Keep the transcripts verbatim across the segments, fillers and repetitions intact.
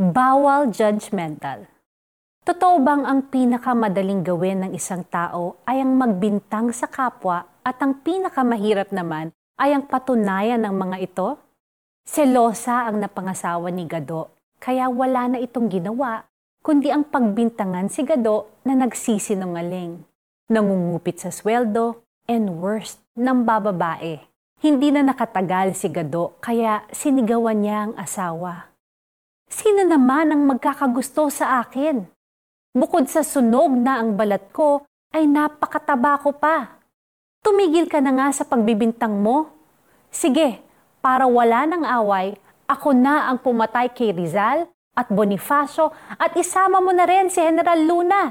Bawal Judgmental. Totoo bang ang pinakamadaling gawin ng isang tao ay ang magbintang sa kapwa at ang pinakamahirap naman ay ang patunayan ng mga ito? Selosa ang napangasawa ni Gado, kaya wala na itong ginawa, kundi ang pagbintangan si Gado na nagsisinungaling, nangungupit sa sweldo, and worst, ng bababae. Hindi na nakatagal si Gado, kaya sinigawan niya ang asawa. Sino naman ang magkakagusto sa akin? Bukod sa sunog na ang balat ko, ay napakataba ko pa. Tumigil ka na nga sa pagbibintang mo. Sige, para wala ng away, ako na ang pumatay kay Rizal at Bonifacio at isama mo na rin si General Luna.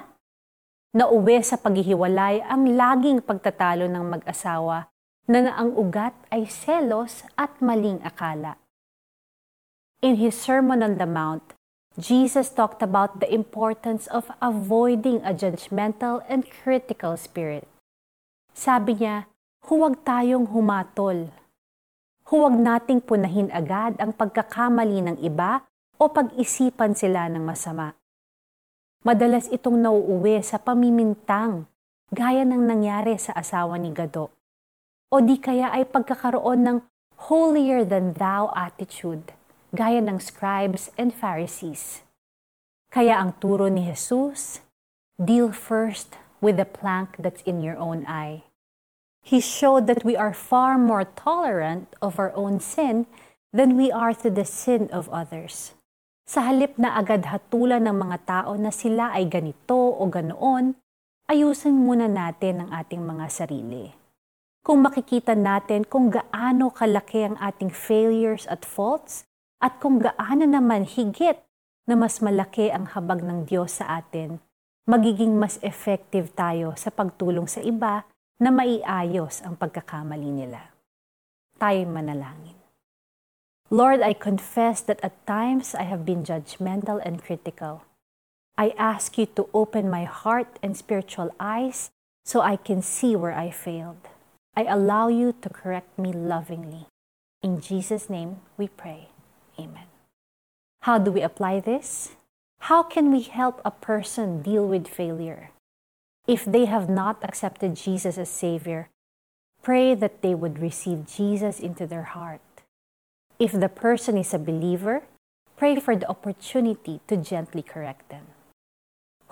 Nauwi sa paghihiwalay ang laging pagtatalo ng mag-asawa na ang ugat ay selos at maling akala. In his Sermon on the Mount, Jesus talked about the importance of avoiding a judgmental and critical spirit. Sabi niya, huwag tayong humatol. Huwag nating punahin agad ang pagkakamali ng iba o pag-isipan sila ng masama. Madalas itong nauuwi sa pamimintang, gaya ng nangyari sa asawa ni Gado. O di kaya ay pagkakaroon ng holier-than-thou attitude, gaya ng scribes and Pharisees. Kaya ang turo ni Jesus, deal first with the plank that's in your own eye. He showed that we are far more tolerant of our own sin than we are to the sin of others. Sa halip na agad hatulan ng mga tao na sila ay ganito o ganoon, ayusin muna natin ang ating mga sarili. Kung makikita natin kung gaano kalaki ang ating failures at faults, at kung gaano naman higit na mas malaki ang habag ng Diyos sa atin, magiging mas effective tayo sa pagtulong sa iba na maiayos ang pagkakamali nila. Tayo'y manalangin. Lord, I confess that at times I have been judgmental and critical. I ask you to open my heart and spiritual eyes so I can see where I failed. I allow you to correct me lovingly. In Jesus' name we pray. Amen. How do we apply this? How can we help a person deal with failure? If they have not accepted Jesus as Savior, pray that they would receive Jesus into their heart. If the person is a believer, pray for the opportunity to gently correct them.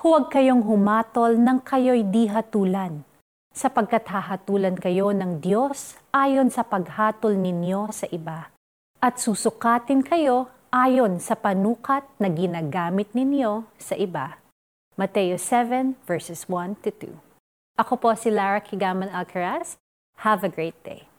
Huwag kayong humatol nang kayo'y di hatulan, sapagkat hahatulan kayo ng Diyos ayon sa paghatol ninyo sa iba. At susukatin kayo ayon sa panukat na ginagamit ninyo sa iba. Mateo seven verses one to two. Ako po si Lara Quigaman Alcaraz. Have a great day.